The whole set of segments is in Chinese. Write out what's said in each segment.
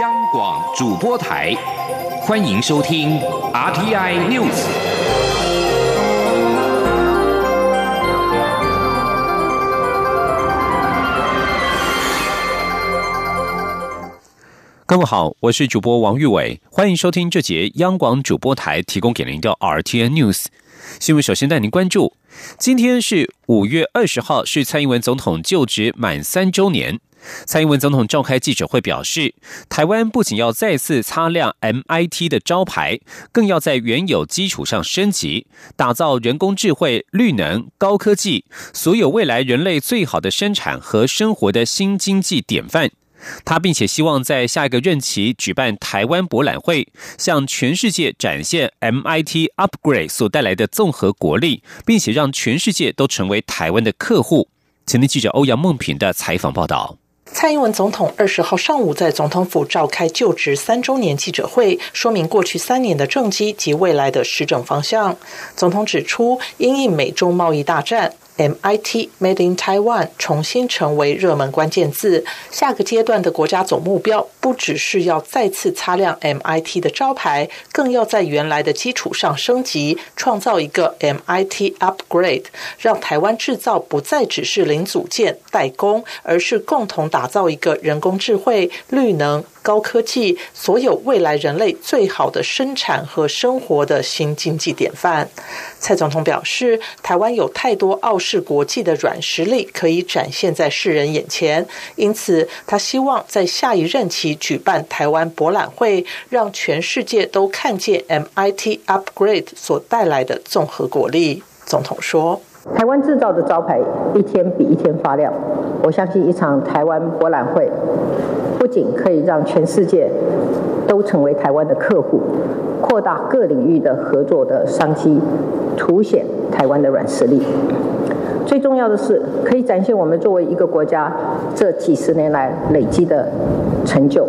央广主播台，欢迎收听 RTI News。各位好，我是主播王玉伟，欢迎收听这节央广主播台提供给您的 RTI News。新闻首先带您关注，今天是5月20号，是蔡英文总统就职满3周年。蔡英文总统召开记者会表示，台湾不仅要再次擦亮 MIT 的招牌，更要在原有基础上升级，打造人工智慧、绿能、高科技，所有未来人类最好的生产和生活的新经济典范。他并且希望在下一个任期举办台湾博览会，向全世界展现 MIT Upgrade 所带来的综合国力，并且让全世界都成为台湾的客户。前天记者欧阳梦平的采访报道。蔡英文总统20号上午在总统府召开就职3周年记者会，说明过去3年的政绩及未来的施政方向。总统指出，因应美中贸易大战，MIT Made in Taiwan 重新成为热门关键字。下个阶段的国家总目标不只是要再次擦亮 MIT 的招牌，更要在原来的基础上升级，创造一个 MIT Upgrade， 让台湾制造不再只是零组件代工，而是共同打造一个人工智慧、绿能、高科技，所有未来人类最好的生产和生活的新经济典范。蔡总统表示，台湾有太多傲视国际的软实力可以展现在世人眼前，因此他希望在下一任期举办台湾博览会，让全世界都看见 MIT Upgrade 所带来的综合国力。总统说，台湾制造的招牌一天比一天发亮，我相信一场台湾博览会不仅可以让全世界都成为台湾的客户，扩大各领域的合作的商机，凸显台湾的软实力。最重要的是，可以展现我们作为一个国家这几十年来累积的成就。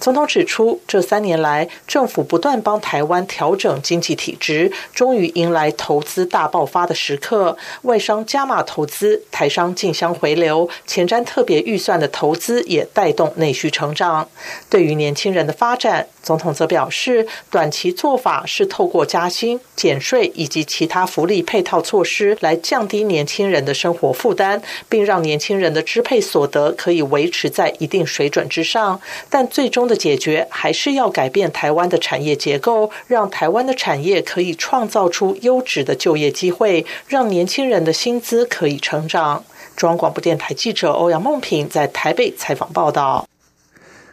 总统指出，这3年来，政府不断帮台湾调整经济体质，终于迎来投资大爆发的时刻。外商加码投资，台商竞相回流，前瞻特别预算的投资也带动内需成长。对于年轻人的发展，总统则表示，短期做法是透过加薪、减税以及其他福利配套措施来降低年轻人的生活负担，并让年轻人的支配所得可以维持在一定水准之上。但最终的解决还是要改变台湾的产业结构，让台湾的产业可以创造出优质的就业机会，让年轻人的薪资可以成长。中央广播电台记者欧阳梦平在台北采访报道。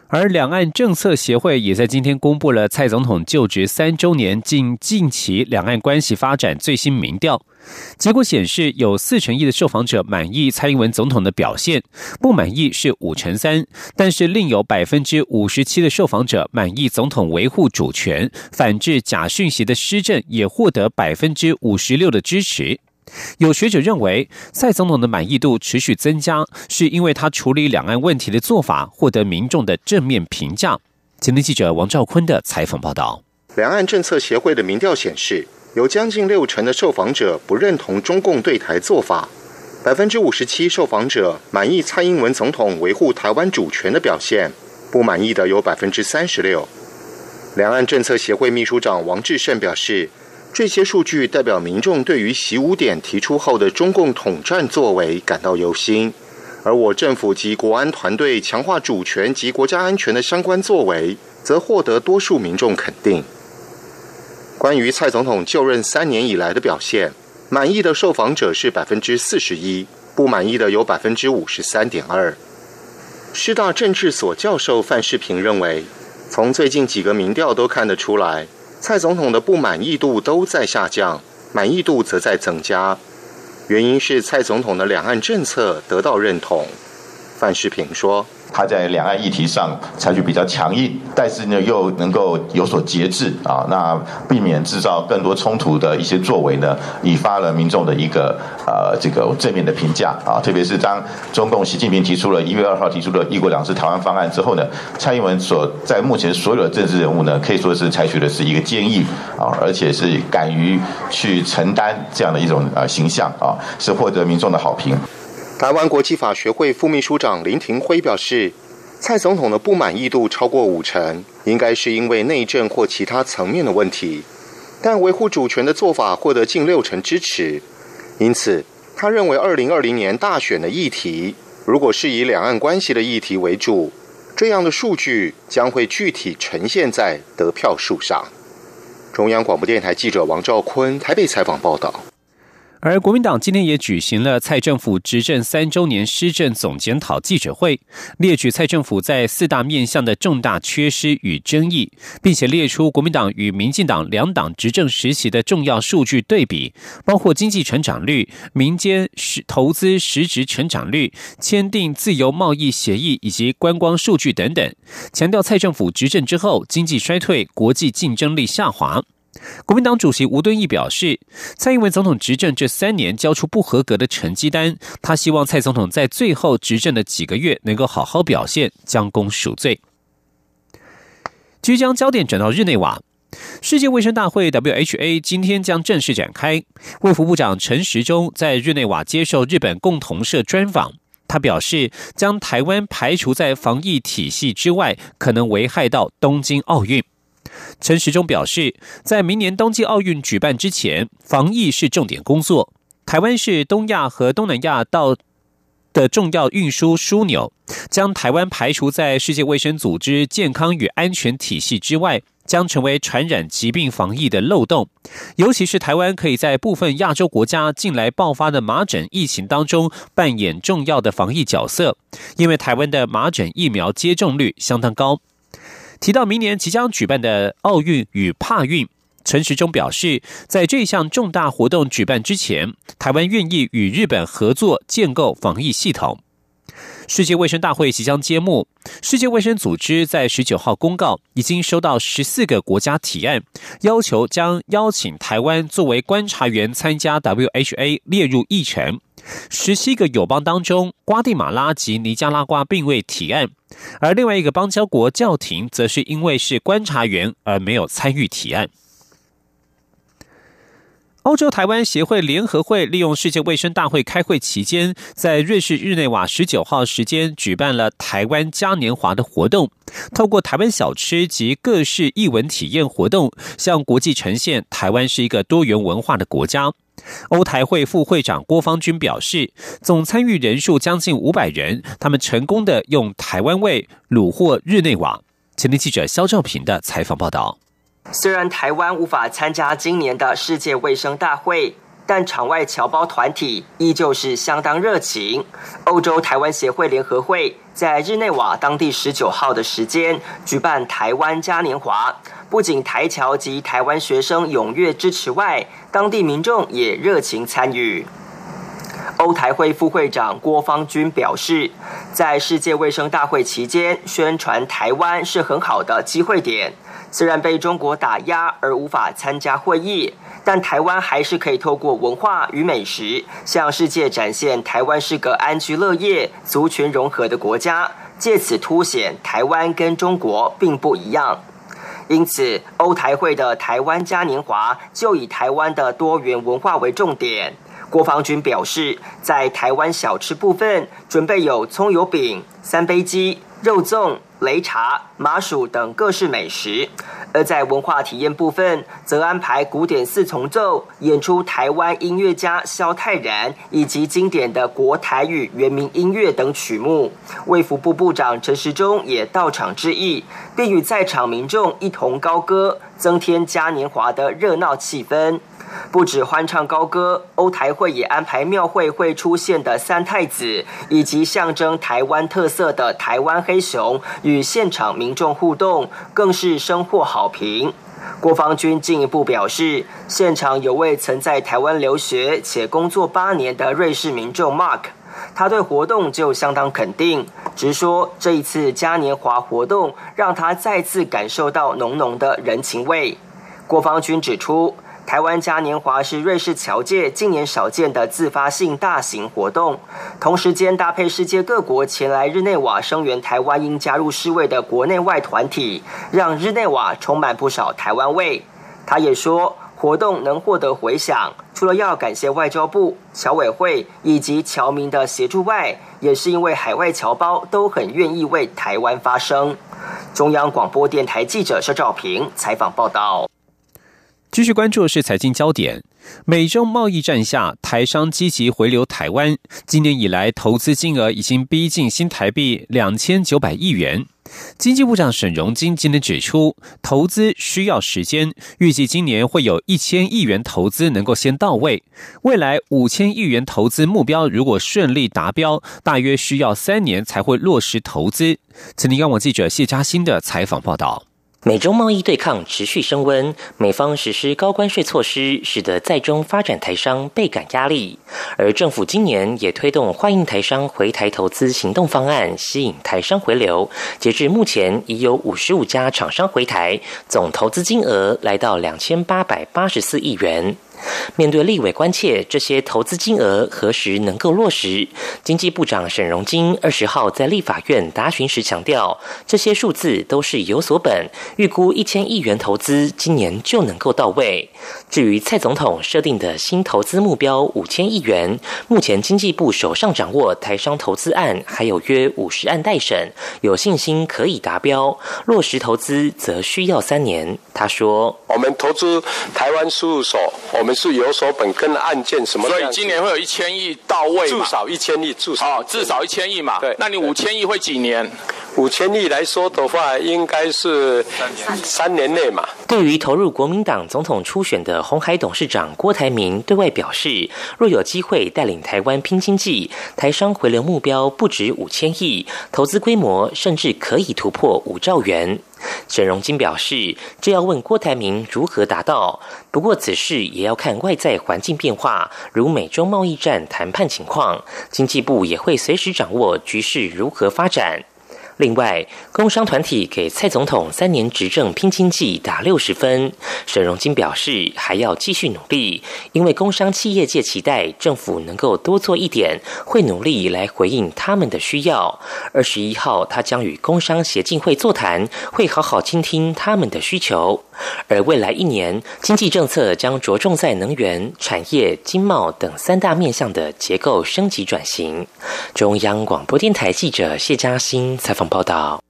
而两岸政策协会也在今天公布了蔡总统就职3周年近期两岸关系发展最新民调，结果显示，有41%的受访者满意蔡英文总统的表现，不满意是53%，但是另有57%的受访者满意总统维护主权、反制假讯息的施政，也获得56%的支持。有学者认为，蔡总统的满意度持续增加，是因为他处理两岸问题的做法获得民众的正面评价。今天记者王兆坤的采访报道。两岸政策协会的民调显示，有将近60%的受访者不认同中共对台做法，57%受访者满意蔡英文总统维护台湾主权的表现，不满意的有36%。两岸政策协会秘书长王志胜表示，这些数据代表民众对于习五典提出后的中共统战作为感到忧心，而我政府及国安团队强化主权及国家安全的相关作为，则获得多数民众肯定。关于蔡总统就任3年以来的表现，满意的受访者是41%，不满意的有53.2%。师大政治所教授范世平认为，从最近几个民调都看得出来，蔡总统的不满意度都在下降，满意度则在增加。原因是蔡总统的两岸政策得到认同。范世平说，他在两岸议题上采取比较强硬，但是呢又能够有所节制啊，那避免制造更多冲突的一些作为呢，引发了民众的一个正面的评价啊。特别是当中共习近平提出了1月2号提出的一国两制台湾方案之后呢，蔡英文所在目前所有的政治人物呢，可以说是采取的是一个坚毅啊，而且是敢于去承担这样的一种形象啊，是获得民众的好评。台湾国际法学会副秘书长林廷辉表示，蔡总统的不满意度超过50%，应该是因为内政或其他层面的问题，但维护主权的做法获得近60%支持。因此，他认为2020年大选的议题，如果是以两岸关系的议题为主，这样的数据将会具体呈现在得票数上。中央广播电台记者王兆坤台北采访报道。而国民党今天也举行了蔡政府执政3周年施政总检讨记者会，列举蔡政府在4大面向的重大缺失与争议，并且列出国民党与民进党两党执政时期的重要数据对比，包括经济成长率、民间投资实质成长率、签订自由贸易协议以及观光数据等等，强调蔡政府执政之后经济衰退，国际竞争力下滑。国民党主席吴敦义表示，蔡英文总统执政这3年交出不合格的成绩单，他希望蔡总统在最后执政的几个月能够好好表现，将功赎罪。即将焦点转到日内瓦，世界卫生大会 （WHA） 今天将正式展开。卫福部长陈时中在日内瓦接受日本共同社专访，他表示，将台湾排除在防疫体系之外，可能危害到东京奥运。陈时中表示，在明年冬季奥运举办之前，防疫是重点工作。台湾是东亚和东南亚到的重要运输枢纽，将台湾排除在世界卫生组织健康与安全体系之外，将成为传染疾病防疫的漏洞。尤其是台湾可以在部分亚洲国家近来爆发的麻疹疫情当中扮演重要的防疫角色，因为台湾的麻疹疫苗接种率相当高。提到明年即将举办的奥运与帕运，陈时中表示，在这项重大活动举办之前，台湾愿意与日本合作建构防疫系统。世界卫生大会即将揭幕，世界卫生组织在19号公告，已经收到14个国家提案，要求将邀请台湾作为观察员参加 WHA 列入议程。17个友邦当中，瓜地马拉及尼加拉瓜并未提案，而另外一个邦交国教廷则是因为是观察员而没有参与提案。欧洲台湾协会联合会利用世界卫生大会开会期间，在瑞士日内瓦19号时间举办了台湾嘉年华的活动，透过台湾小吃及各式艺文体验活动，向国际呈现台湾是一个多元文化的国家。欧台会副会长郭方军表示，总参与人数将近500人，他们成功的用台湾味虏获日内瓦。前天记者肖兆平的采访报道。虽然台湾无法参加今年的世界卫生大会，但场外侨胞团体依旧是相当热情。欧洲台湾协会联合会在日内瓦当地19号的时间举办台湾嘉年华，不仅台侨及台湾学生踊跃支持外，当地民众也热情参与。欧台会副会长郭方军表示，在世界卫生大会期间宣传台湾是很好的机会点，虽然被中国打压而无法参加会议，但台湾还是可以透过文化与美食向世界展现台湾是个安居乐业、族群融合的国家，借此凸显台湾跟中国并不一样。因此，欧台会的台湾嘉年华就以台湾的多元文化为重点。郭方军表示，在台湾小吃部分，准备有葱油饼、三杯鸡、肉粽、擂茶、麻薯等各式美食；而在文化体验部分，则安排古典四重奏、演出台湾音乐家萧泰然以及经典的国台语原民音乐等曲目。卫福部部长陈时中也到场致意，并与在场民众一同高歌，增添嘉年华的热闹气氛。不止欢唱高歌，欧台会也安排庙会会出现的三太子，以及象征台湾特色的台湾黑熊，与现场民众互动，更是深获好评。郭方军进一步表示，现场有位曾在台湾留学且工作8年的瑞士民众 Mark， 他对活动就相当肯定，直说这一次嘉年华活动让他再次感受到浓浓的人情味。郭方军指出，台湾嘉年华是瑞士侨界近年少见的自发性大型活动，同时间搭配世界各国前来日内瓦声援台湾应加入世卫的国内外团体，让日内瓦充满不少台湾味。他也说，活动能获得回响，除了要感谢外交部、侨委会以及侨民的协助外，也是因为海外侨胞都很愿意为台湾发声。中央广播电台记者肖兆平采访报道。继续关注的是财经焦点。美中贸易战下，台商积极回流台湾，今年以来投资金额已经逼近新台币2900亿元。经济部长沈荣津今天指出，投资需要时间，预计今年会有1000亿元投资能够先到位，未来5000亿元投资目标如果顺利达标，大约需要3年才会落实投资。请听央广记者谢嘉欣的采访报道。美中贸易对抗持续升温，美方实施高关税措施，使得在中发展台商倍感压力。而政府今年也推动欢迎台商回台投资行动方案，吸引台商回流。截至目前，已有55家厂商回台，总投资金额来到2884亿元。面对立委关切这些投资金额何时能够落实，经济部长沈荣津20号在立法院答询时强调，这些数字都是有所本，预估1000亿元投资今年就能够到位。至于蔡总统设定的新投资目标5000亿元，目前经济部手上掌握台商投资案还有约50案待审，有信心可以达标，落实投资则需要3年。他说，我们投资台湾事务所，我们是有所本跟案件什么的，所以今年会有1000亿到位嘛，至少1000亿嘛。对，那你5000亿会几年？5000亿来说的话，应该是3年内嘛。对于投入国民党总统初选的鸿海董事长郭台铭对外表示，若有机会带领台湾拼经济，台商回流目标不止5000亿，投资规模甚至可以突破5兆元。沈荣津表示，这要问郭台铭如何达到，不过此事也要看外在环境变化，如美中贸易战谈判情况，经济部也会随时掌握局势如何发展。另外，工商团体给蔡总统3年执政拼经济打60分，沈荣津表示还要继续努力，因为工商企业界期待政府能够多做一点，会努力来回应他们的需要。21号他将与工商协进会座谈，会好好倾听他们的需求。而未来1年，经济政策将着重在能源、产业、经贸等3大面向的结构升级转型。中央广播电台记者谢嘉欣采访报道。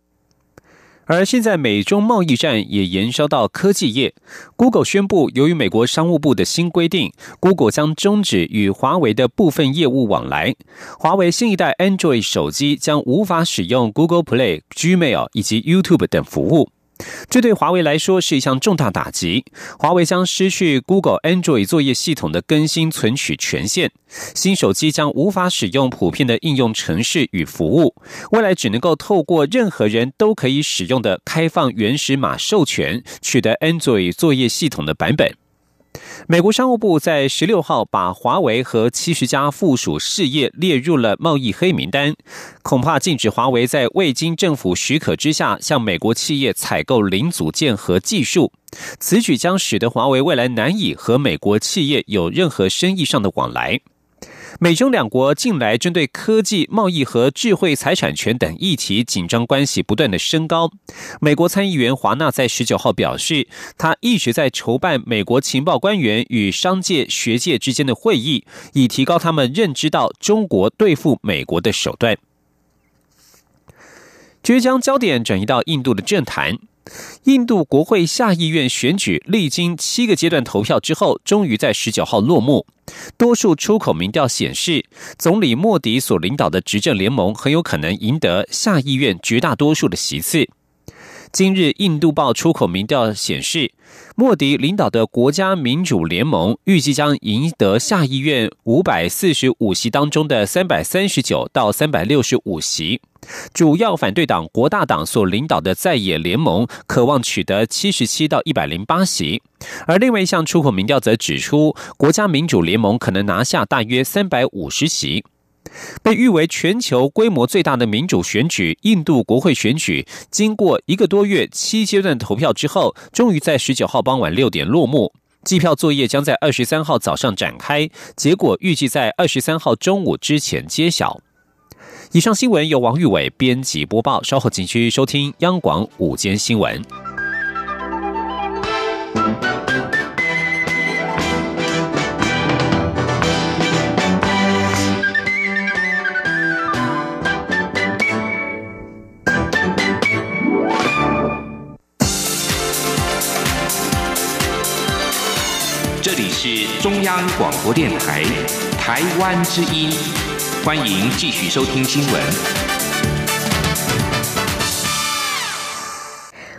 而现在美中贸易战也延烧到科技业， Google 宣布，由于美国商务部的新规定， Google 将终止与华为的部分业务往来，华为新一代 Android 手机将无法使用 Google Play、 Gmail 以及 YouTube 等服务。这对华为来说是一项重大打击，华为将失去 Google Android 作业系统的更新存取权限，新手机将无法使用普遍的应用程式与服务，未来只能够透过任何人都可以使用的开放原始码授权取得 Android 作业系统的版本。美国商务部在16号把华为和70家附属事业列入了贸易黑名单，恐怕禁止华为在未经政府许可之下向美国企业采购零组件和技术，此举将使得华为未来难以和美国企业有任何生意上的往来。美中两国近来针对科技、贸易和智慧财产权等议题紧张关系不断的升高。美国参议员华纳在19号表示，他一直在筹办美国情报官员与商界、学界之间的会议，以提高他们认知到中国对付美国的手段。接着将焦点转移到印度的政坛。印度国会下议院选举历经7个阶段投票之后，终于在19号落幕。多数出口民调显示，总理莫迪所领导的执政联盟很有可能赢得下议院绝大多数的席次。今日印度报出口民调显示，莫迪领导的国家民主联盟预计将赢得下议院545席当中的339到365席。主要反对党国大党所领导的在野联盟渴望取得77到108席。而另外一项出口民调则指出，国家民主联盟可能拿下大约350席。被誉为全球规模最大的民主选举，印度国会选举经过1个多月7阶段投票之后，终于在19号傍晚6点落幕。计票作业将在23号早上展开，结果预计在23号中午之前揭晓。以上新闻由王玉伟编辑播报，稍后请继续收听央广午间新闻。是中央广播电台台湾之音，欢迎继续收听新闻。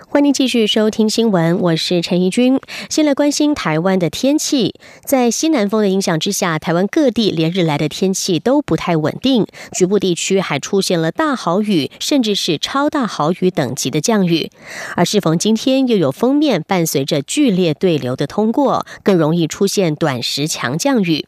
欢迎继续收听新闻，我是陈怡君。先来关心台湾的天气，在西南风的影响之下，台湾各地连日来的天气都不太稳定，局部地区还出现了大豪雨，甚至是超大豪雨等级的降雨。而适逢今天又有锋面伴随着剧烈对流的通过，更容易出现短时强降雨。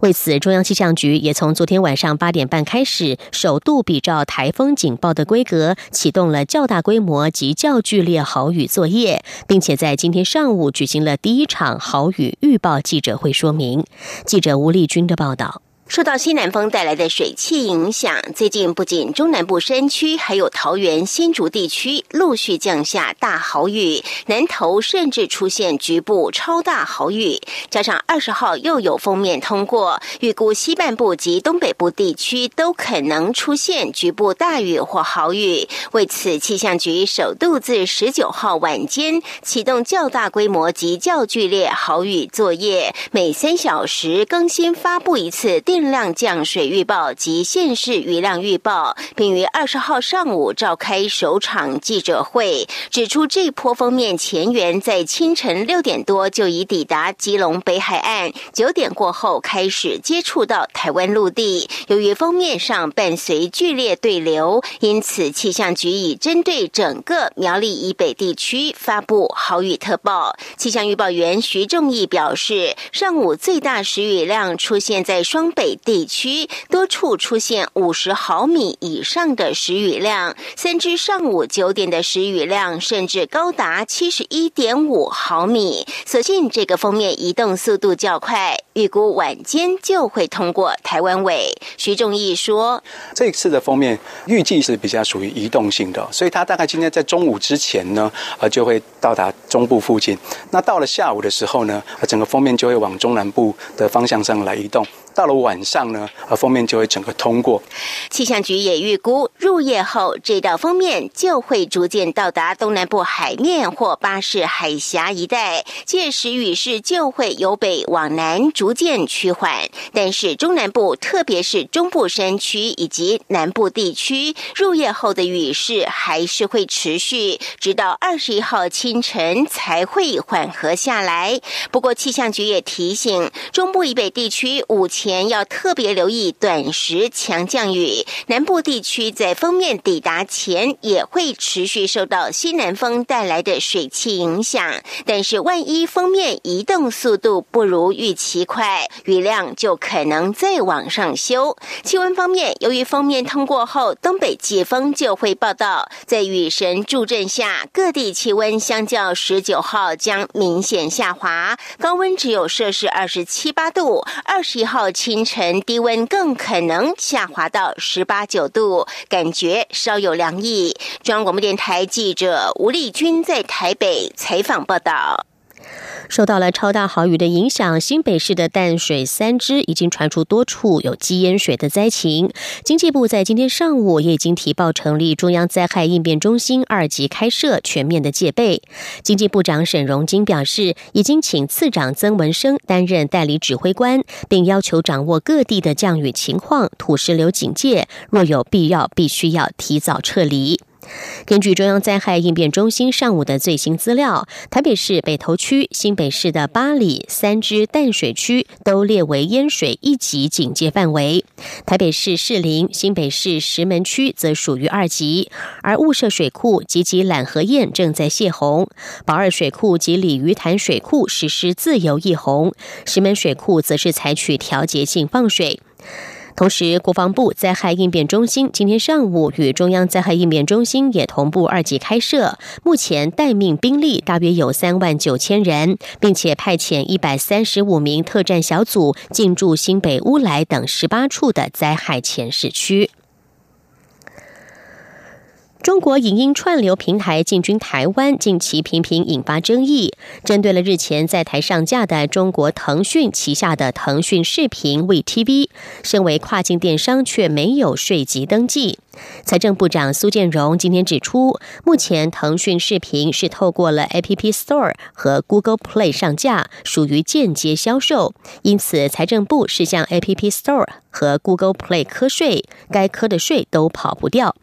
为此，中央气象局也从昨天晚上8点半开始，首度比照台风警报的规格，启动了较大规模及较剧烈豪雨作业，并且在今天上午举行了第一场豪雨预报记者会说明。记者吴丽君的报道。受到西南风带来的水汽影响，最近不仅中南部山区，还有桃园、新竹地区陆续降下大豪雨，南投甚至出现局部超大豪雨。加上20号又有锋面通过，预估西半部及东北部地区都可能出现局部大雨或豪雨。为此，气象局首度自19号晚间启动较大规模及较剧烈豪雨作业，每3小时更新发布一次定量降水预报及县市雨量预报，并于20号上午召开首场记者会，指出这波锋面前缘在清晨6点多就已抵达基隆北海岸，9点过后开始接触到台湾陆地。由于锋面上伴随剧烈对流，因此气象局已针对整个苗栗以北地区发布豪雨特报。气象预报员徐仲义表示，上午最大时雨量出现在双北地区，多处出现50毫米以上的时雨量，三芝上午9点的时雨量甚至高达71.5毫米。所幸这个锋面移动速度较快，预估晚间就会通过台湾尾。徐仲义说，这次的锋面预计是比较属于移动性的，所以它大概今天在中午之前呢，就会到达中部附近。那到了下午的时候呢，整个锋面就会往中南部的方向上来移动。到了晚上呢，锋面就会整个通过。气象局也预估，入夜后这道锋面就会逐渐到达东南部海面或巴士海峡一带，届时雨势就会由北往南逐渐趋缓。但是中南部，特别是中部山区以及南部地区，入夜后的雨势还是会持续，直到21号清晨才会缓和下来。不过气象局也提醒，中部以北地区午前要特别留意短时强降雨，南部地区在锋面抵达前也会持续受到西南风带来的水汽影响，但是万一锋面移动速度不如预期快，雨量就可能再往上修。气温方面，由于锋面通过后东北季风就会报道，在雨神助阵下，各地气温相较19号将明显下滑，高温只有摄氏27、8度，21号清晨低温更可能下滑到18、9度，感觉稍有凉意。中央广播电台记者吴丽君在台北采访报道。受到了超大豪雨的影响，新北市的淡水、三芝已经传出多处有积淹水的灾情。经济部在今天上午也已经提报成立中央灾害应变中心2级开设，全面的戒备。经济部长沈荣津表示，已经请次长曾文生担任代理指挥官，并要求掌握各地的降雨情况，土石流警戒，若有必要必须要提早撤离。根据中央灾害应变中心上午的最新资料，台北市北投区、新北市的八里、三芝、淡水区都列为淹水1级警戒范围，台北市士林、新北市石门区则属于2级，而雾社水库及其揽河堰正在泄洪，宝二水库及鲤鱼潭水库实施自由溢洪，石门水库则是采取调节性放水。同时，国防部灾害应变中心今天上午与中央灾害应变中心也同步2级开设，目前待命兵力大约有39000人，并且派遣135名特战小组进驻新北、乌来等18处的灾害前市区。中国影音串流平台进军台湾，近期频频引发争议。针对了日前在台上架的中国腾讯旗下的腾讯视频 VTV， 身为跨境电商却没有税籍登记。财政部长苏建荣今天指出，目前腾讯视频是透过了 App Store 和 Google Play 上架，属于间接销售，因此财政部是向 App Store 和 Google Play 课税，该课的税都跑不掉。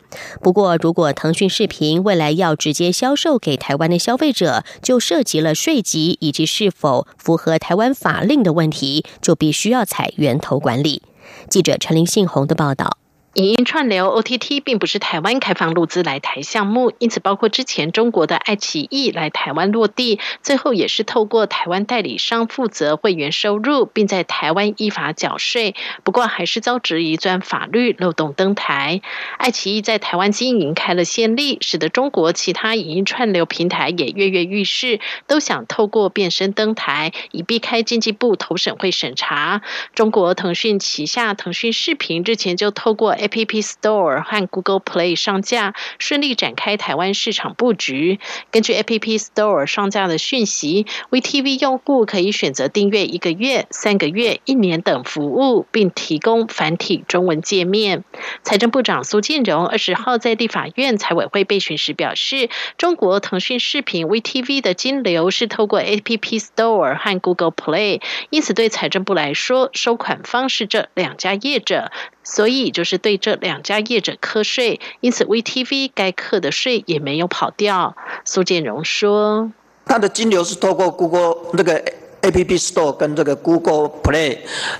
不过，如果腾讯视频未来要直接销售给台湾的消费者，就涉及了税级以及是否符合台湾法令的问题，就必须要采源头管理。记者陈林信宏的报道。影音串流 OTT 并不是台湾开放入资来台项目，因此包括之前中国的爱奇艺来台湾落地，最后也是透过台湾代理商负责会员收入，并在台湾依法缴税，不过还是遭质疑钻法律漏洞登台。爱奇艺在台湾经营开了先例，使得中国其他影音串流平台也跃跃欲试，都想透过变身登台，以避开经济部投审会审查。中国腾讯旗下腾讯视频日前就透过App Store 和 Google Play 上架，顺利展开台湾市场布局。根据 App Store 上架的讯息， VTV 用户可以选择订阅1个月、3个月、1年等服务，并提供繁体中文界面。财政部长苏建荣20号在立法院财委会备询时表示，中国腾讯视频 VTV 的金流是透过 App Store 和 Google Play， 因此对财政部来说，收款方是这2家业者，所以就是对这2家业者课税，因此 VTV 该课的税也没有跑掉。苏建荣说，他的金流是透过 Google 那个 App Store 跟这个 Google Play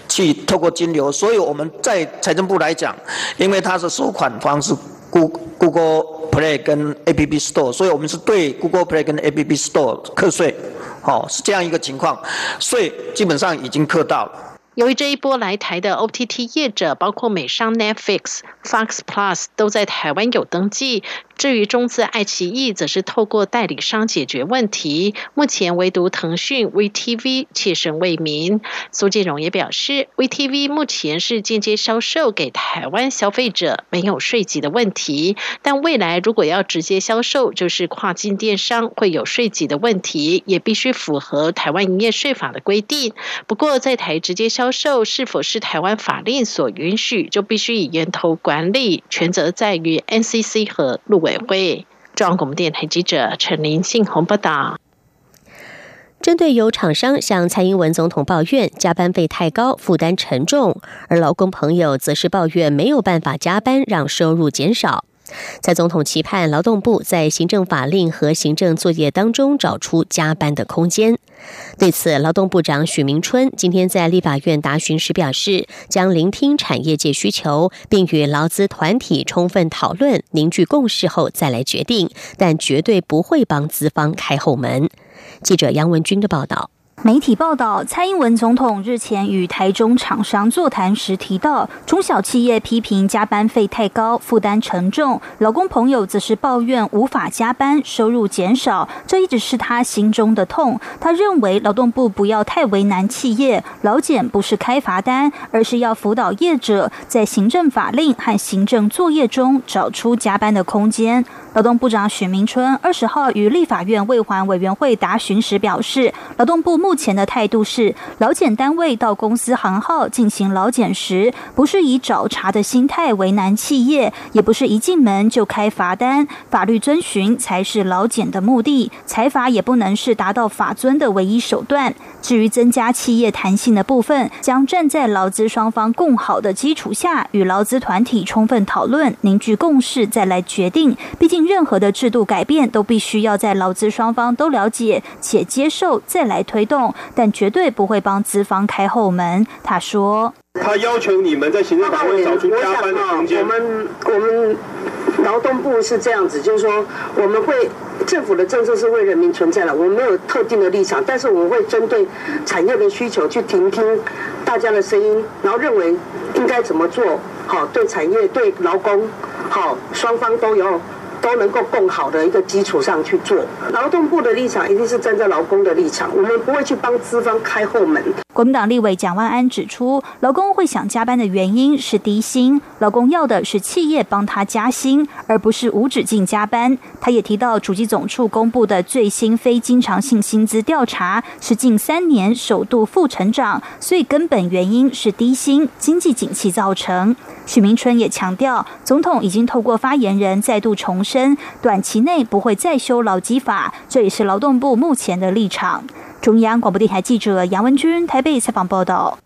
去透过金流，所以我们在财政部来讲，因为它是收款方式 Google Play 跟 App Store， 所以我们是对 Google Play 跟 App Store 课税，是这样一个情况，税基本上已经课到了。由于这一波来台的 OTT 业者，包括美商 Netflix、Fox Plus 都在台湾有登记，至于中资爱奇艺则是透过代理商解决问题，目前唯独腾讯 VTV 怯声未明。苏建荣也表示， VTV 目前是间接销售给台湾消费者，没有税级的问题，但未来如果要直接销售，就是跨境电商会有税级的问题，也必须符合台湾营业税法的规定。不过在台直接销售是否是台湾法令所允许，就必须以源头管理，权责在于 NCC 和陆委会。中央广播电台记者陈林信宏报道。针对有厂商向蔡英文总统抱怨加班费太高，负担沉重，而劳工朋友则是抱怨没有办法加班让收入减少。蔡总统期盼劳动部在行政法令和行政作业当中找出加班的空间。对此，劳动部长许明春今天在立法院答询时表示，将聆听产业界需求，并与劳资团体充分讨论，凝聚共识后再来决定，但绝对不会帮资方开后门。记者杨文君的报道。媒体报道，蔡英文总统日前与台中厂商座谈时提到，中小企业批评加班费太高，负担沉重，劳工朋友则是抱怨无法加班，收入减少，这一直是他心中的痛。他认为劳动部不要太为难企业，劳检不是开罚单，而是要辅导业者在行政法令和行政作业中找出加班的空间。劳动部长许明春20号于立法院卫环委员会答询时表示，劳动部目前的态度是，劳检单位到公司行号进行劳检时，不是以找茬的心态为难企业，也不是一进门就开罚单，法律遵循才是劳检的目的，裁罚也不能是达到法遵的唯一手段。至于增加企业弹性的部分，将站在劳资双方共好的基础下，与劳资团体充分讨论，凝聚共识再来决定。毕竟任何的制度改变都必须要在劳资双方都了解且接受再来推动，但绝对不会帮资方开后门。他说，他要求你们在行政法规找出加班的空间。我们劳动部是这样子，就是说我们会，政府的政策是为人民存在了，我们没有特定的立场，但是我们会针对产业的需求去聆听大家的声音，然后认为应该怎么做好，对产业对劳工好，双方都能够更好的一个基础上去做。劳动部的立场一定是站在劳工的立场，我们不会去帮资方开后门。国民党立委蒋万安指出，劳工会想加班的原因是低薪，劳工要的是企业帮他加薪，而不是无止境加班。他也提到，主计总处公布的最新非经常性薪资调查是近3年首度负成长，所以根本原因是低薪，经济景气造成。许明春也强调，总统已经透过发言人再度重申，短期内不会再修劳基法，这也是劳动部目前的立场。中央广播电台记者杨文君台北采访报道。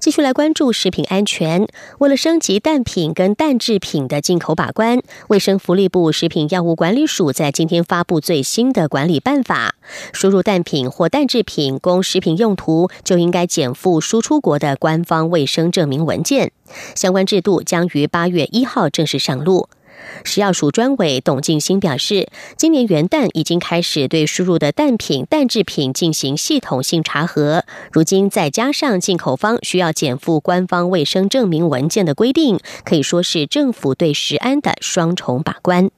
继续来关注食品安全。为了升级蛋品跟蛋制品的进口把关，卫生福利部食品药物管理署在今天发布最新的管理办法，输入蛋品或蛋制品供食品用途，就应该减负输出国的官方卫生证明文件。相关制度将于8月1号正式上路。食药署专委董进兴表示，今年元旦已经开始对输入的蛋品、蛋制品进行系统性查核，如今再加上进口方需要减负官方卫生证明文件的规定，可以说是政府对食安的双重把关。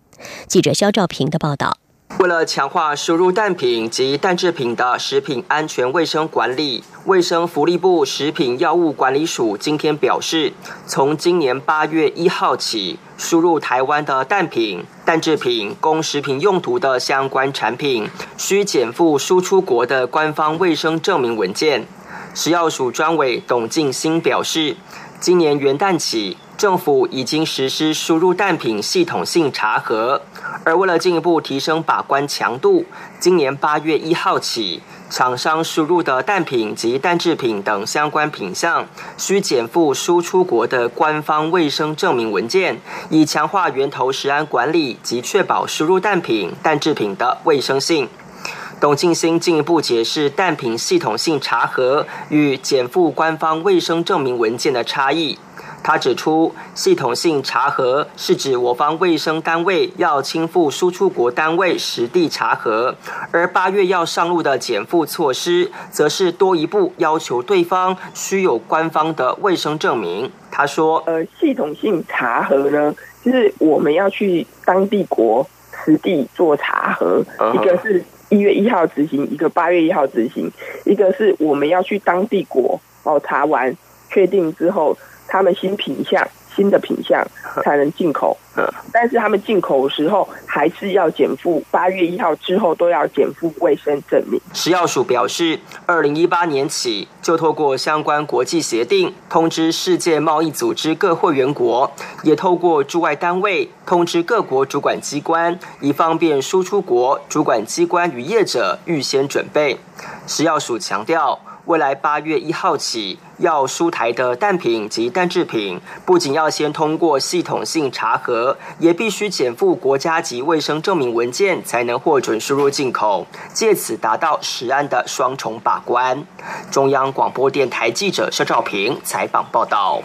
记者肖兆平的报道。为了强化输入蛋品及蛋制品的食品安全卫生管理，卫生福利部食品药物管理署今天表示，从今年8月1号起，输入台湾的蛋品、蛋制品供食品用途的相关产品，需减负输出国的官方卫生证明文件。食药署专委董进兴表示，今年元旦起，政府已经实施输入蛋品系统性查核，而为了进一步提升把关强度，今年8月1号起，厂商输入的蛋品及蛋制品等相关品项，需减负输出国的官方卫生证明文件，以强化源头食安管理及确保输入蛋品、蛋制品的卫生性。董进兴进一步解释蛋品系统性查核与减负官方卫生证明文件的差异。他指出，系统性查核是指我方卫生单位要亲赴输出国单位实地查核，而8月要上路的减负措施，则是多一步要求对方需有官方的卫生证明。他说，系统性查核呢，就是我们要去当地国实地做查核，一个是1月1号执行，一个8月1号执行，一个是我们要去当地国查完确定之后，他们新的品项才能进口，但是他们进口的时候还是要减负8月1号之后都要减负卫生证明。食药署表示，2018年起就透过相关国际协定通知世界贸易组织各会员国，也透过驻外单位通知各国主管机关，以方便输出国主管机关与业者预先准备。食药署强调，未来8月1号起，要输台的蛋品及蛋制品，不仅要先通过系统性查核，也必须减负国家级卫生证明文件才能获准输入进口，借此达到食安的双重把关。中央广播电台记者肖兆平采访报道。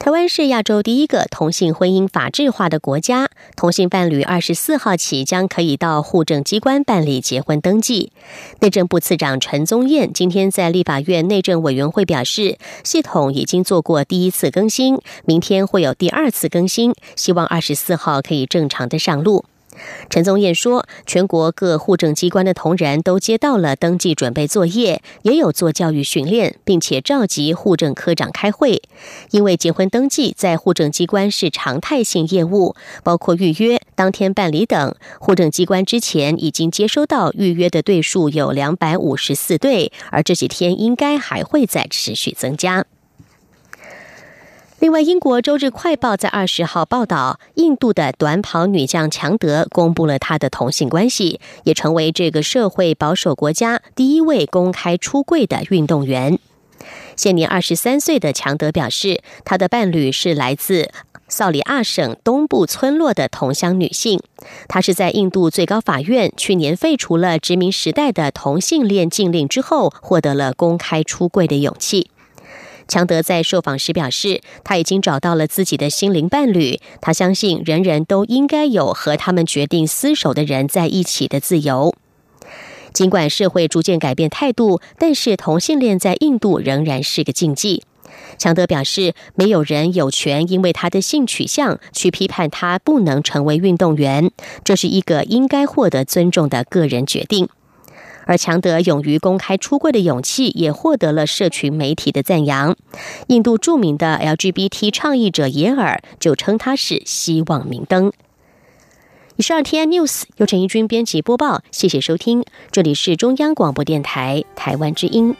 台湾是亚洲第一个同性婚姻法制化的国家，同性伴侣24号起将可以到户政机关办理结婚登记。内政部次长陈宗彦今天在立法院内政委员会表示，系统已经做过第一次更新，明天会有第二次更新，希望24号可以正常的上路。陈宗彦说，全国各户政机关的同仁都接到了登记准备作业，也有做教育训练，并且召集户政科长开会。因为结婚登记在户政机关是常态性业务，包括预约、当天办理等，户政机关之前已经接收到预约的对数有254对，而这几天应该还会再持续增加。另外，英国周日快报在20号报道，印度的短跑女将强德公布了她的同性关系，也成为这个社会保守国家第一位公开出柜的运动员。现年23岁的强德表示，她的伴侣是来自萨里亚省东部村落的同乡女性。她是在印度最高法院去年废除了殖民时代的同性恋禁令之后，获得了公开出柜的勇气。强德在受访时表示，他已经找到了自己的心灵伴侣，他相信人人都应该有和他们决定厮守的人在一起的自由。尽管社会逐渐改变态度，但是同性恋在印度仍然是个禁忌。强德表示，没有人有权因为他的性取向去批判他不能成为运动员，这是一个应该获得尊重的个人决定。而强德勇于公开出柜的勇气也获得了社群媒体的赞扬。印度著名的 LGBT 倡议者耶尔就称他是希望明灯。以上 TN News 由陈怡君编辑播报，谢谢收听，这里是中央广播电台台湾之音。